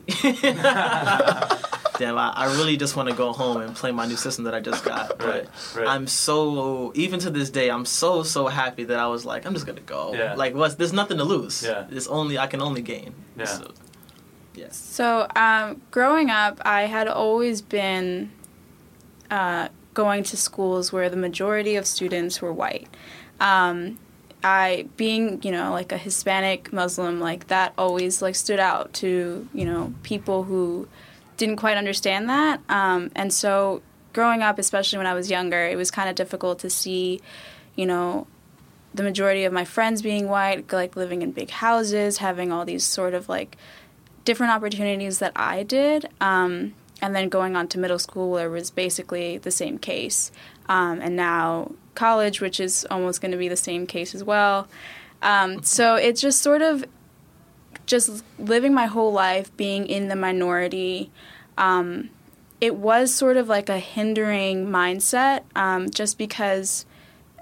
Damn, I, I really just want to go home and play my new system that I just got. But right, right. I'm so, even to this day, I'm so, so happy that I was like, I'm just going to go. Yeah. Like, what's, there's nothing to lose. Yeah. It's only, I can only gain. Yeah. So, yeah. so um, growing up, I had always been uh, going to schools where the majority of students were white. Um, I, being, you know, like a Hispanic Muslim, like that always, like, stood out to, you know, people who didn't quite understand that. Um, and so growing up, especially when I was younger, it was kind of difficult to see, you know, the majority of my friends being white, like living in big houses, having all these sort of like different opportunities that I did. Um, and then going on to middle school, where it was basically the same case. um, and now college, which is almost going to be the same case as well. Um, so it's just sort of just living my whole life being in the minority. Um, it was sort of like a hindering mindset, um, just because,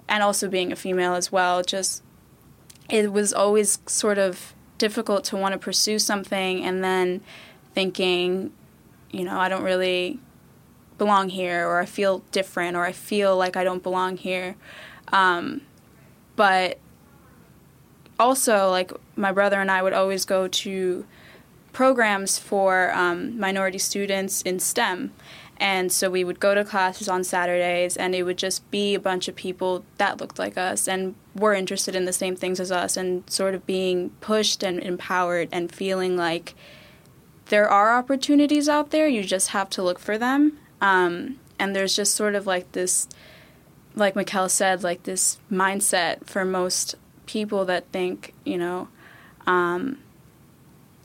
and also being a female as well, just it was always sort of difficult to want to pursue something and then thinking, you know, I don't really belong here, or I feel different, or I feel like I don't belong here. Um, but also, like, my brother and I would always go to programs for um, minority students in STEM. And so we would go to classes on Saturdays, and it would just be a bunch of people that looked like us and were interested in the same things as us, and sort of being pushed and empowered and feeling like there are opportunities out there, you just have to look for them. Um, and there's just sort of like this, like Mikael said, like this mindset for most people that think, you know, um,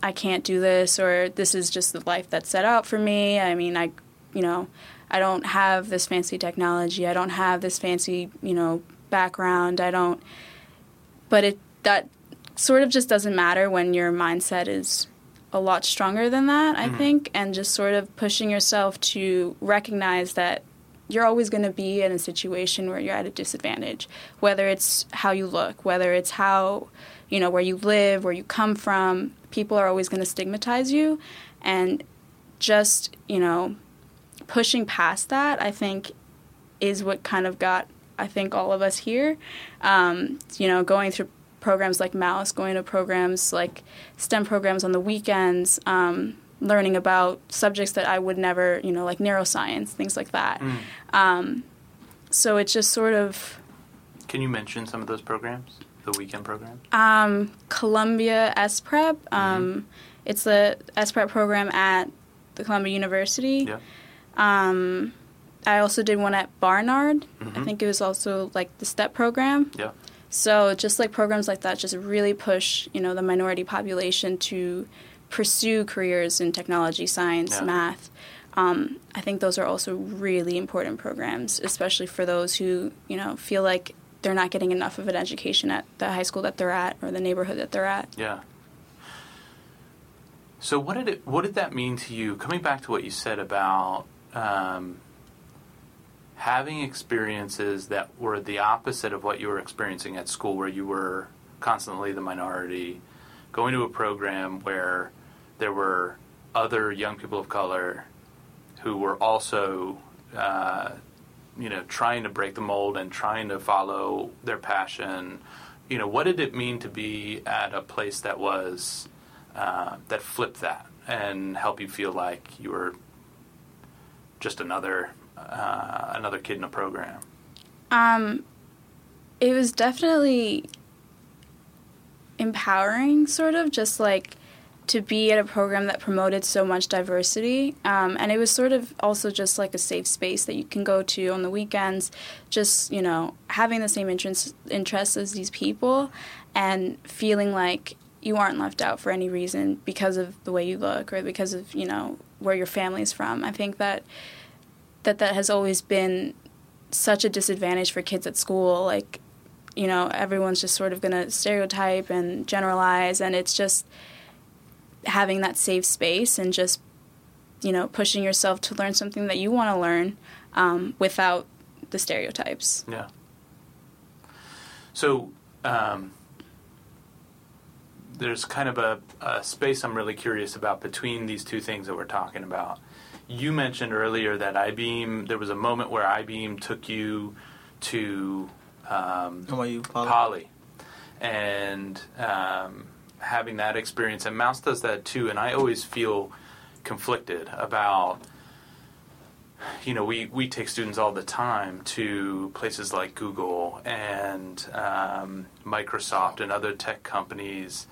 I can't do this, or this is just the life that's set out for me. I mean, I... you know, I don't have this fancy technology, I don't have this fancy, you know, background, I don't, but it, that sort of just doesn't matter when your mindset is a lot stronger than that, I mm. think, and just sort of pushing yourself to recognize that you're always going to be in a situation where you're at a disadvantage, whether it's how you look, whether it's how, you know, where you live, where you come from, people are always going to stigmatize you, and just, you know, pushing past that, I think, is what kind of got, I think, all of us here. Um, you know, going through programs like Mouse, going to programs like STEM programs on the weekends, um, learning about subjects that I would never, you know, like neuroscience, things like that. Mm. Um, so it's just sort of... Can you mention some of those programs, the weekend programs? Um, Columbia S-Prep. Um, mm-hmm. It's the S-Prep program at the Columbia University. Yeah. Um, I also did one at Barnard. Mm-hmm. I think it was also, like, the STEP program. Yeah. So just, like, programs like that just really push, you know, the minority population to pursue careers in technology, science, yeah. math. Um, I think those are also really important programs, especially for those who, you know, feel like they're not getting enough of an education at the high school that they're at or the neighborhood that they're at. Yeah. So what did it, what did that mean to you, coming back to what you said about Um, having experiences that were the opposite of what you were experiencing at school, where you were constantly the minority, going to a program where there were other young people of color who were also, uh, you know, trying to break the mold and trying to follow their passion. You know, what did it mean to be at a place that was, uh, that flipped that and helped you feel like you were just another uh, another kid in a program? Um, it was definitely empowering, sort of, just like to be at a program that promoted so much diversity. Um, and it was sort of also just like a safe space that you can go to on the weekends, just, you know, having the same interest, interests as these people and feeling like you aren't left out for any reason because of the way you look or because of, you know, where your family's from. I think that, that that has always been such a disadvantage for kids at school. Like, you know, everyone's just sort of going to stereotype and generalize, and it's just having that safe space and just, you know, pushing yourself to learn something that you want to learn um, without the stereotypes. Yeah. So, um there's kind of a, a space I'm really curious about between these two things that we're talking about. You mentioned earlier that I B M, there was a moment where I B M took you to um, N Y U Poly. Poly. And um, having that experience, and Mouse does that too, and I always feel conflicted about, you know, we, we take students all the time to places like Google and um, Microsoft and other tech companies,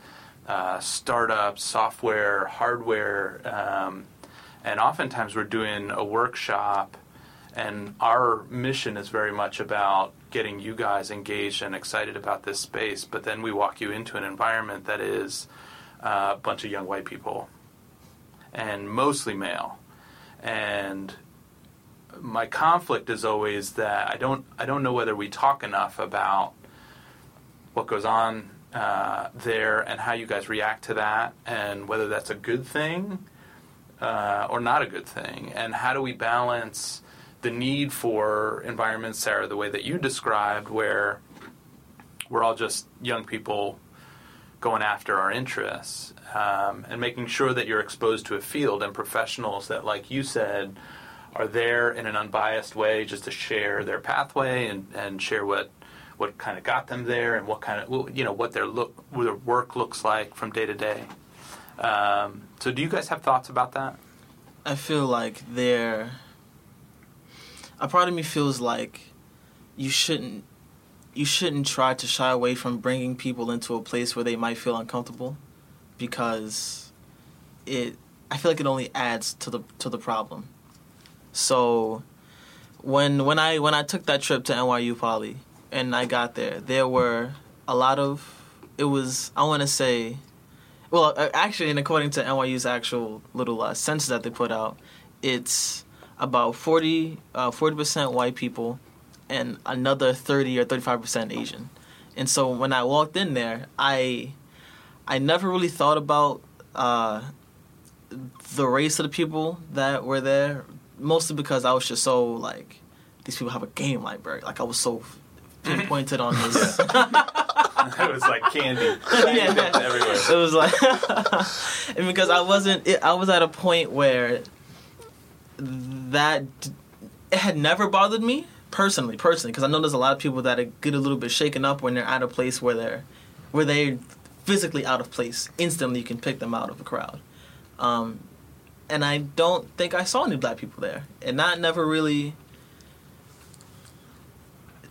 Uh, startups, software, hardware, um, and oftentimes we're doing a workshop, and our mission is very much about getting you guys engaged and excited about this space, but then we walk you into an environment that is uh, a bunch of young white people, and mostly male, and my conflict is always that I don't I don't know whether we talk enough about what goes on uh, there and how you guys react to that and whether that's a good thing uh, or not a good thing. And how do we balance the need for environments, Sarah, the way that you described, where we're all just young people going after our interests, um, and making sure that you're exposed to a field and professionals that, like you said, are there in an unbiased way just to share their pathway and, and share what what kind of got them there and what kind of, you know, what their look, what their work looks like from day to day. Um, so do you guys have thoughts about that? I feel like there, a part of me feels like you shouldn't, you shouldn't try to shy away from bringing people into a place where they might feel uncomfortable, because it, I feel like it only adds to the, to the problem. So when when I when I took that trip to N Y U Poly and I got there, there were a lot of, it was, I want to say, well, actually, and according to N Y U's actual little uh, census that they put out, it's about forty, uh, forty percent white people and another thirty or thirty-five percent Asian. And so when I walked in there, I I never really thought about uh, the race of the people that were there, mostly because I was just so, like, these people have a game library. Like, I was so pinpointed on this. It was like candy. Yeah, yeah. Everywhere. It was like... and because I wasn't... It, I was at a point where that... It had never bothered me, personally, personally, because I know there's a lot of people that get a little bit shaken up when they're at a place where they're, where they're physically out of place. Instantly, you can pick them out of a crowd. Um... And I don't think I saw any black people there. And that never really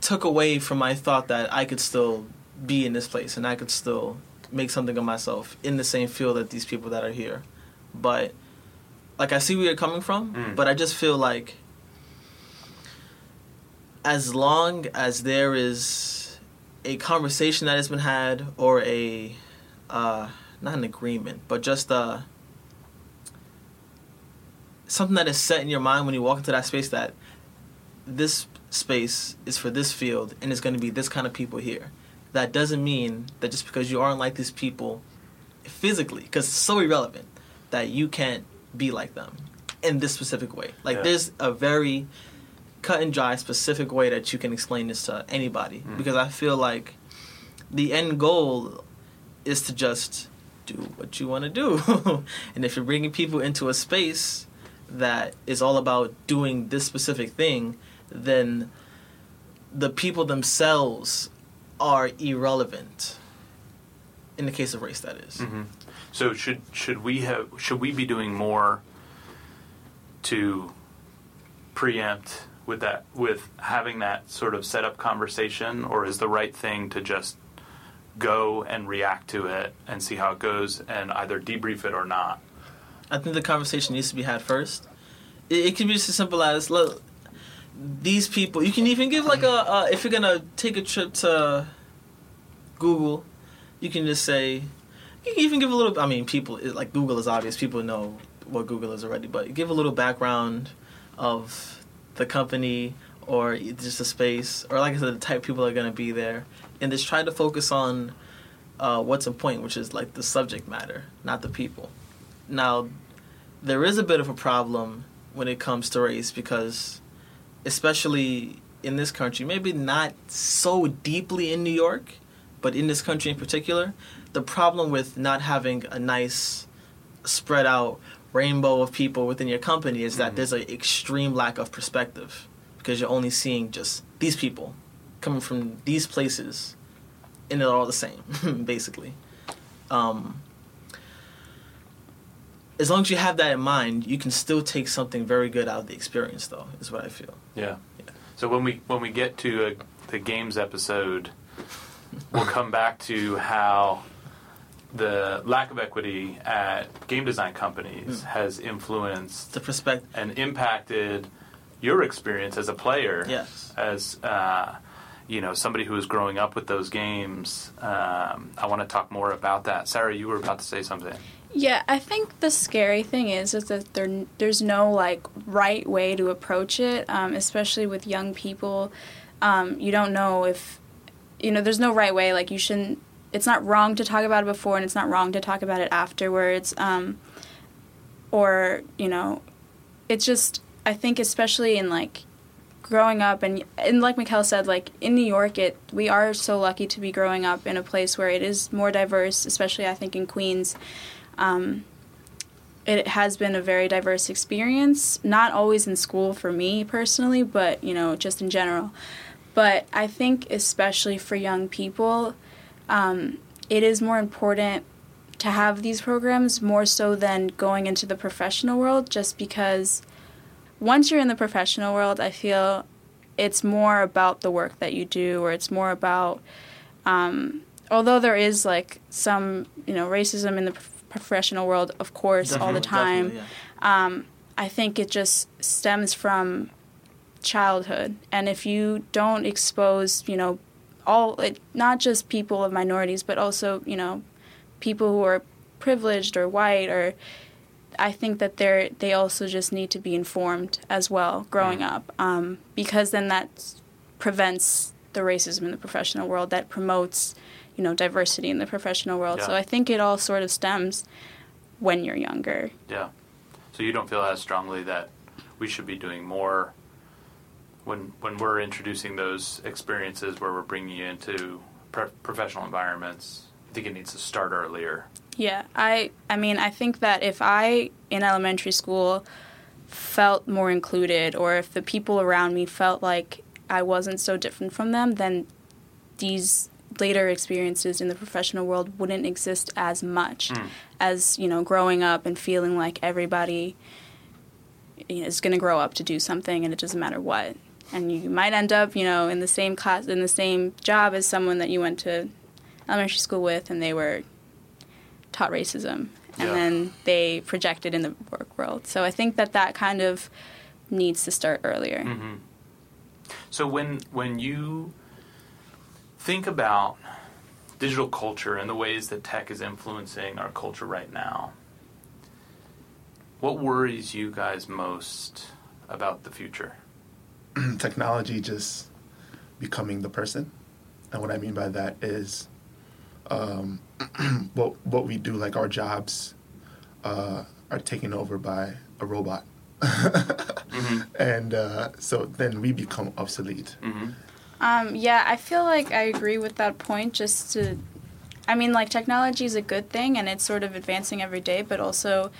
took away from my thought that I could still be in this place and I could still make something of myself in the same field that these people that are here. But, like, I see where you're coming from, mm. but I just feel like as long as there is a conversation that has been had or a, uh, not an agreement, but just a... something that is set in your mind when you walk into that space, that this space is for this field and it's going to be this kind of people here. That doesn't mean that just because you aren't like these people physically, because it's so irrelevant, that you can't be like them in this specific way. Like, yeah. There's a very cut and dry specific way that you can explain this to anybody, mm. because I feel like the end goal is to just do what you want to do. And if you're bringing people into a space that is all about doing this specific thing, then the people themselves are irrelevant. In the case of race, that is. Mm-hmm. So should should we have should we be doing more to preempt with that, with having that sort of set up conversation, or is the right thing to just go and react to it and see how it goes and either debrief it or not? I think the conversation needs to be had first. It, it can be just as simple as, look, these people... You can even give, like, a... Uh, if you're going to take a trip to Google, you can just say... You can even give a little... I mean, people... Like, Google is obvious. People know what Google is already. But give a little background of the company or just the space. Or, like I said, the type of people that are going to be there. And just try to focus on uh, what's important, which is, like, the subject matter, not the people. Now, there is a bit of a problem when it comes to race, because especially in this country, maybe not so deeply in New York, but in this country in particular, the problem with not having a nice spread out rainbow of people within your company is that mm-hmm. there's an extreme lack of perspective, because you're only seeing just these people coming from these places and they're all the same, basically. Um... As long as you have that in mind, you can still take something very good out of the experience, though, is what I feel. Yeah. yeah. So when we when we get to a, the games episode, we'll come back to how the lack of equity at game design companies mm. has influenced the perspect- and impacted your experience as a player, yes. as uh, you know, somebody who was growing up with those games. Um, I want to talk more about that. Sarah, you were about to say something. Yeah, I think the scary thing is, is that there, there's no, like, right way to approach it, um, especially with young people. Um, you don't know if, you know, there's no right way. Like, you shouldn't, it's not wrong to talk about it before, and it's not wrong to talk about it afterwards. Um, or, you know, it's just, I think especially in, like, growing up, and and like Mikael said, like, in New York, it we are so lucky to be growing up in a place where it is more diverse, especially, I think, in Queens. Um, it has been a very diverse experience, not always in school for me personally, but, you know, just in general. But I think especially for young people, um, it is more important to have these programs more so than going into the professional world, just because once you're in the professional world, I feel it's more about the work that you do, or it's more about, um, although there is, like, some, you know, racism in the professional professional world, of course, definitely, all the time. Yeah. Um, I think it just stems from childhood. And if you don't expose, you know, all, it, not just people of minorities, but also, you know, people who are privileged or white, or I think that they're, they also just need to be informed as well growing yeah. up, um, because then that prevents the racism in the professional world that promotes, you know, diversity in the professional world. Yeah. So I think it all sort of stems when you're younger. Yeah. So you don't feel as strongly that we should be doing more when when we're introducing those experiences where we're bringing you into pro- professional environments. I think it needs to start earlier. Yeah. I, I mean, I think that if I, in elementary school, felt more included, or if the people around me felt like I wasn't so different from them, then these later experiences in the professional world wouldn't exist as much mm. as, you know, growing up and feeling like everybody is going to grow up to do something, and it doesn't matter what. And you might end up, you know, in the same class, in the same job as someone that you went to elementary school with, and they were taught racism, and yeah. then they projected in the work world. So I think that that kind of needs to start earlier. Mm-hmm. So when when you think about digital culture and the ways that tech is influencing our culture right now, what worries you guys most about the future? Technology just becoming the person. And what I mean by that is um, what, what we do, like our jobs, uh, are taken over by a robot. mm-hmm. And uh, so then we become obsolete. Mm-hmm. Um, yeah, I feel like I agree with that point. Just to, I mean, like, technology is a good thing, and it's sort of advancing every day, but also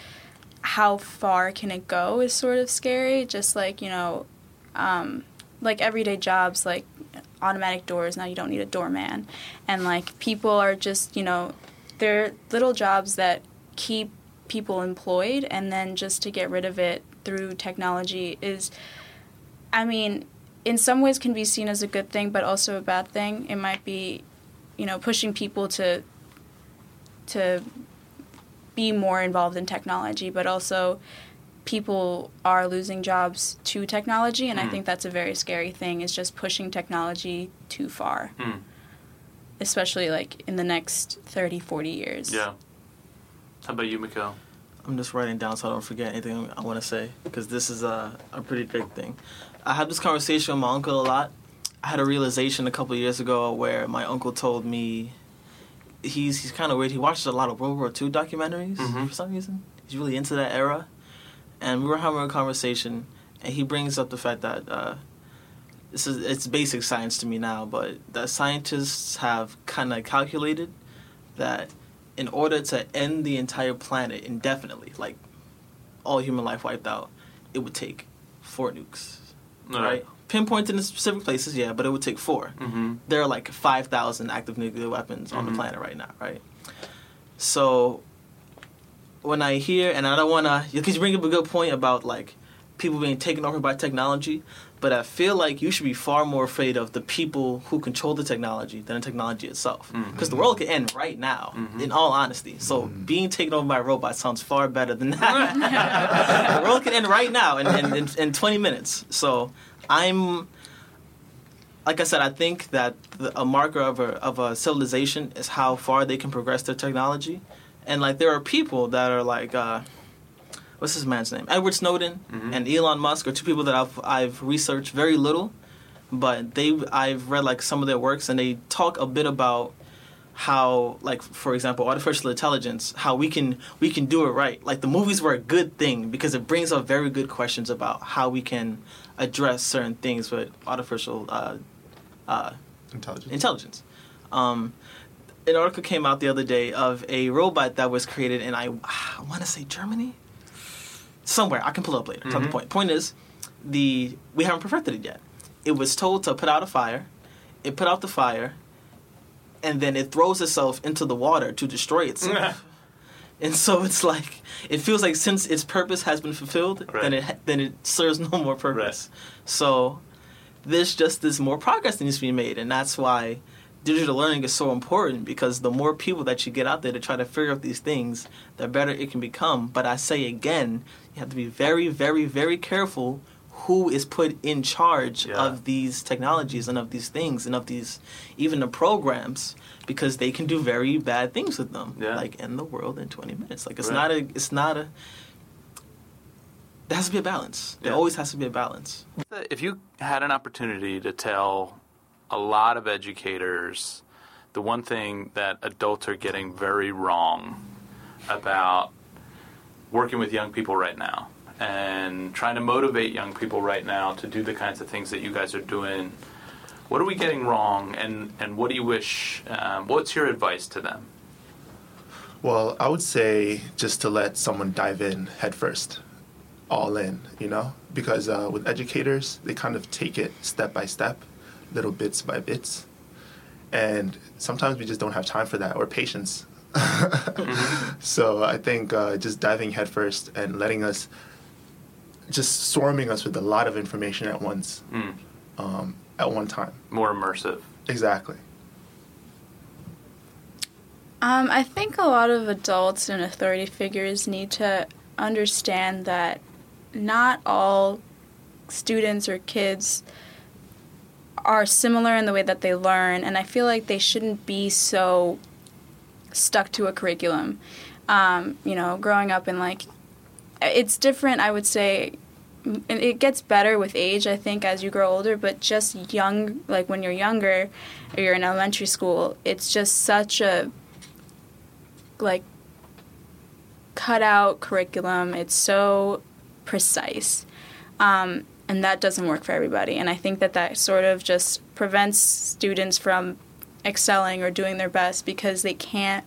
how far can it go is sort of scary. Just like, you know, um, like everyday jobs, like automatic doors, now you don't need a doorman. And like people are just, you know, they're little jobs that keep people employed, and then just to get rid of it through technology is, I mean, in some ways can be seen as a good thing, but also a bad thing. It might be, you know, pushing people to to be more involved in technology, but also people are losing jobs to technology, and mm. I think that's a very scary thing, is just pushing technology too far, mm. especially, like, in the next thirty, forty years. Yeah. How about you, Mikael? I'm just writing down so I don't forget anything I want to say, because this is a, a pretty big thing. I had this conversation with my uncle a lot. I had a realization a couple of years ago where my uncle told me, he's he's kind of weird. He watches a lot of World War Two documentaries mm-hmm. for some reason. He's really into that era. And we were having a conversation, and he brings up the fact that uh, this is it's basic science to me now, but that scientists have kind of calculated that in order to end the entire planet indefinitely, like all human life wiped out, it would take four nukes. Right. right, pinpointed in specific places, yeah, but it would take four. Mm-hmm. There are like five thousand active nuclear weapons mm-hmm. on the planet right now, right? So when I hear, and I don't want to, because you bring up a good point about like people being taken over by technology, but I feel like you should be far more afraid of the people who control the technology than the technology itself, because mm-hmm. the world could end right now. Mm-hmm. In all honesty, so mm-hmm. being taken over by robots sounds far better than that. The world could end right now in, in, in, in twenty minutes. So I'm, like I said, I think that the, a marker of a of a civilization is how far they can progress their technology. And, like, there are people that are, like, uh, what's this man's name? Edward Snowden mm-hmm. and Elon Musk are two people that I've, I've researched very little, but they I've read, like, some of their works, and they talk a bit about how, like, for example, artificial intelligence, how we can we can do it right. Like, the movies were a good thing because it brings up very good questions about how we can address certain things with artificial uh, uh, intelligence. intelligence. Um, an article came out the other day of a robot that was created in, I, I want to say Germany? Somewhere. I can pull it up later. Mm-hmm. That's not the point. Point is, the we haven't perfected it yet. It was told to put out a fire. It put out the fire. And then it throws itself into the water to destroy itself. And so it's like, it feels like since its purpose has been fulfilled, right. then it then it serves no more purpose. Right. So there's just this more progress that needs to be made. And that's why digital learning is so important, because the more people that you get out there to try to figure out these things, the better it can become. But I say again, you have to be very, very, very careful who is put in charge yeah. of these technologies and of these things and of these, even the programs, because they can do very bad things with them, yeah. like end the world in twenty minutes. Like it's right. not a, it's not a, there has to be a balance. There yeah. always has to be a balance. If you had an opportunity to tell a lot of educators the one thing that adults are getting very wrong about working with young people right now, and trying to motivate young people right now to do the kinds of things that you guys are doing, what are we getting wrong, and, and what do you wish, um, what's your advice to them? Well, I would say just to let someone dive in headfirst, all in, you know? Because uh, with educators, they kind of take it step by step, little bits by bits. And sometimes we just don't have time for that, or patience. mm-hmm. So I think uh, just diving headfirst and letting us just swarming us with a lot of information at once, mm. um, at one time. More immersive. Exactly. Um, I think a lot of adults and authority figures need to understand that not all students or kids are similar in the way that they learn, and I feel like they shouldn't be so stuck to a curriculum. Um, you know, growing up in, like, it's different, I would say, and it gets better with age, I think, as you grow older, but just young, like when you're younger or you're in elementary school, it's just such a, like, cut-out curriculum. It's so precise, um, and that doesn't work for everybody. And I think that that sort of just prevents students from excelling or doing their best because they can't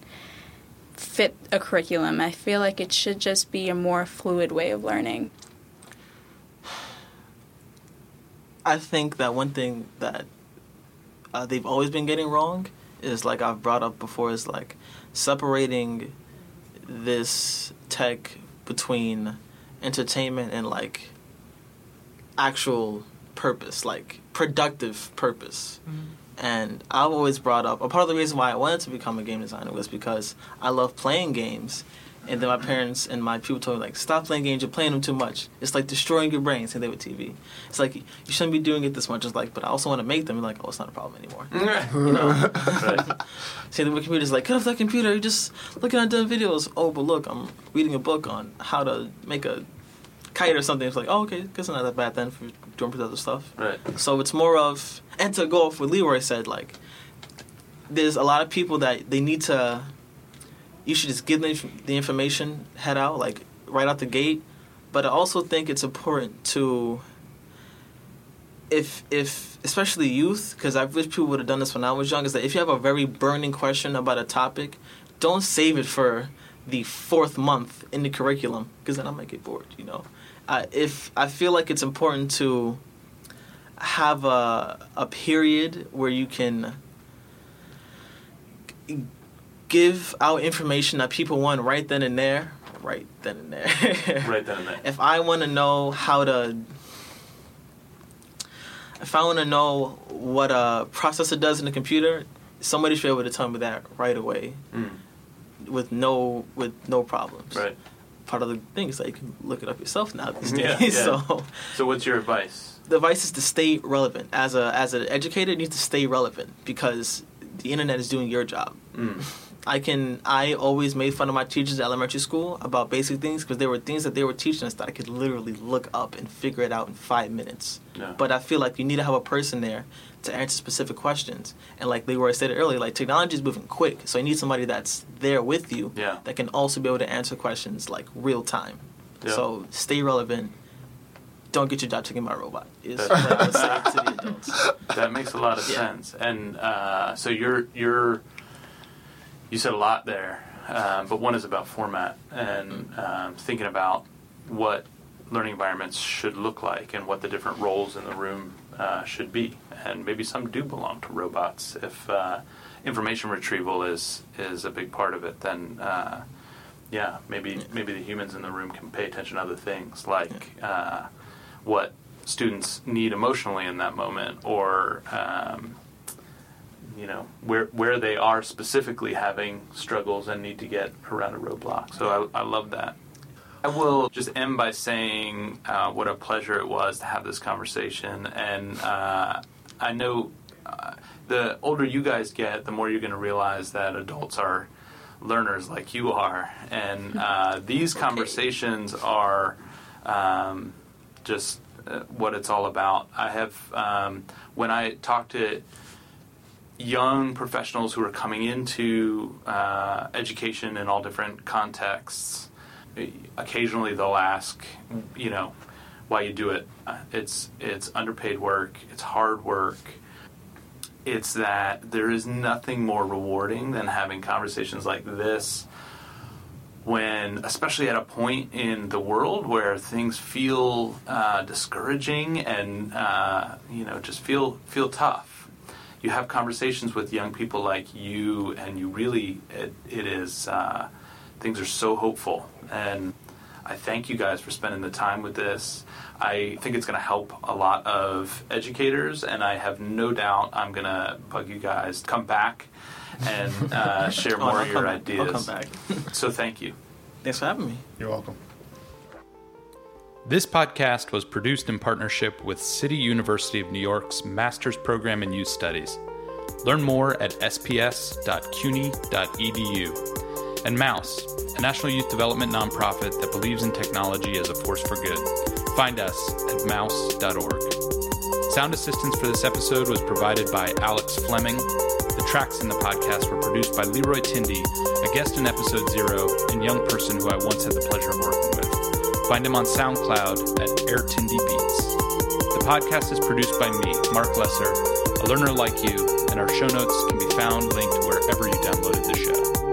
fit a curriculum. I feel like it should just be a more fluid way of learning. I think that one thing that uh, they've always been getting wrong is, like I've brought up before, is like separating this tech between entertainment and like actual purpose, like productive purpose. Mm-hmm. And I've always brought up, a part of the reason why I wanted to become a game designer was because I love playing games. And then my parents and my people told me, like, stop playing games, you're playing them too much. It's like destroying your brain, same thing with T V. It's like, you shouldn't be doing it this much. It's like, but I also want to make them. And like, oh, it's not a problem anymore. You know? Right. Same thing with computers. Like, cut off that computer, you're just looking at dumb videos. Oh, but look, I'm reading a book on how to make a kite or something. It's like, oh, okay, guess it's not that bad then for doing productive stuff. Right. So it's more of, and to go off what Leroy said, like, there's a lot of people that they need to, you should just give them the information, head out, like, right out the gate. But I also think it's important to, if, if especially youth, because I wish people would have done this when I was young, is that if you have a very burning question about a topic, don't save it for the fourth month in the curriculum, because then I might get bored, you know? Uh, if I feel like it's important to have a a period where you can g- give out information that people want right then and there, right then and there. right then and there. If I want to know how to, if I want to know what a processor does in a computer, somebody should be able to tell me that right away, mm. with no with no problems. Right. Part of the thing is that you can look it up yourself now these days. Yeah, yeah. So, so what's your advice? The advice is to stay relevant. As a as an educator, you need to stay relevant because the internet is doing your job. Mm. I can. I always made fun of my teachers at elementary school about basic things because there were things that they were teaching us that I could literally look up and figure it out in five minutes. Yeah. But I feel like you need to have a person there to answer specific questions. And like Leroy said earlier, like technology is moving quick, so you need somebody that's there with you yeah. that can also be able to answer questions like real time. Yeah. So stay relevant. Don't get your job taken by a robot. Is that, what I would say to the adults. That makes a lot of yeah. sense. And uh, so you're you're. You said a lot there, um, but one is about format and um, thinking about what learning environments should look like and what the different roles in the room uh, should be. And maybe some do belong to robots. If uh, information retrieval is is a big part of it, then uh, yeah, maybe maybe the humans in the room can pay attention to other things like uh, what students need emotionally in that moment or... Um, you know, where where they are specifically having struggles and need to get around a roadblock. So I, I love that. I will just end by saying uh, what a pleasure it was to have this conversation. And uh, I know uh, the older you guys get, the more you're going to realize that adults are learners like you are. And uh, these okay. conversations are um, just uh, what it's all about. I have, um, when I talk to young professionals who are coming into uh, education in all different contexts, occasionally they'll ask, you know, why you do it. It's it's underpaid work. It's hard work. It's that there is nothing more rewarding than having conversations like this when, especially at a point in the world where things feel uh, discouraging and, uh, you know, just feel feel tough. You have conversations with young people like you, and you really, it, it is, uh, things are so hopeful. And I thank you guys for spending the time with this. I think it's going to help a lot of educators, and I have no doubt I'm going to bug you guys. Come back and uh, share more oh, of your come, ideas. I'll come back. So thank you. Thanks for having me. You're welcome. This podcast was produced in partnership with City University of New York's Master's Program in Youth Studies. Learn more at s p s dot cuny dot e d u. And Mouse, a national youth development nonprofit that believes in technology as a force for good. Find us at mouse dot org. Sound assistance for this episode was provided by Alex Fleming. The tracks in the podcast were produced by Leroy Tindy, a guest in episode zero, and young person who I once had the pleasure of working with. Find him on SoundCloud at Air Tindy Beats. The podcast is produced by me, Mark Lesser, a learner like you, and our show notes can be found linked wherever you downloaded the show.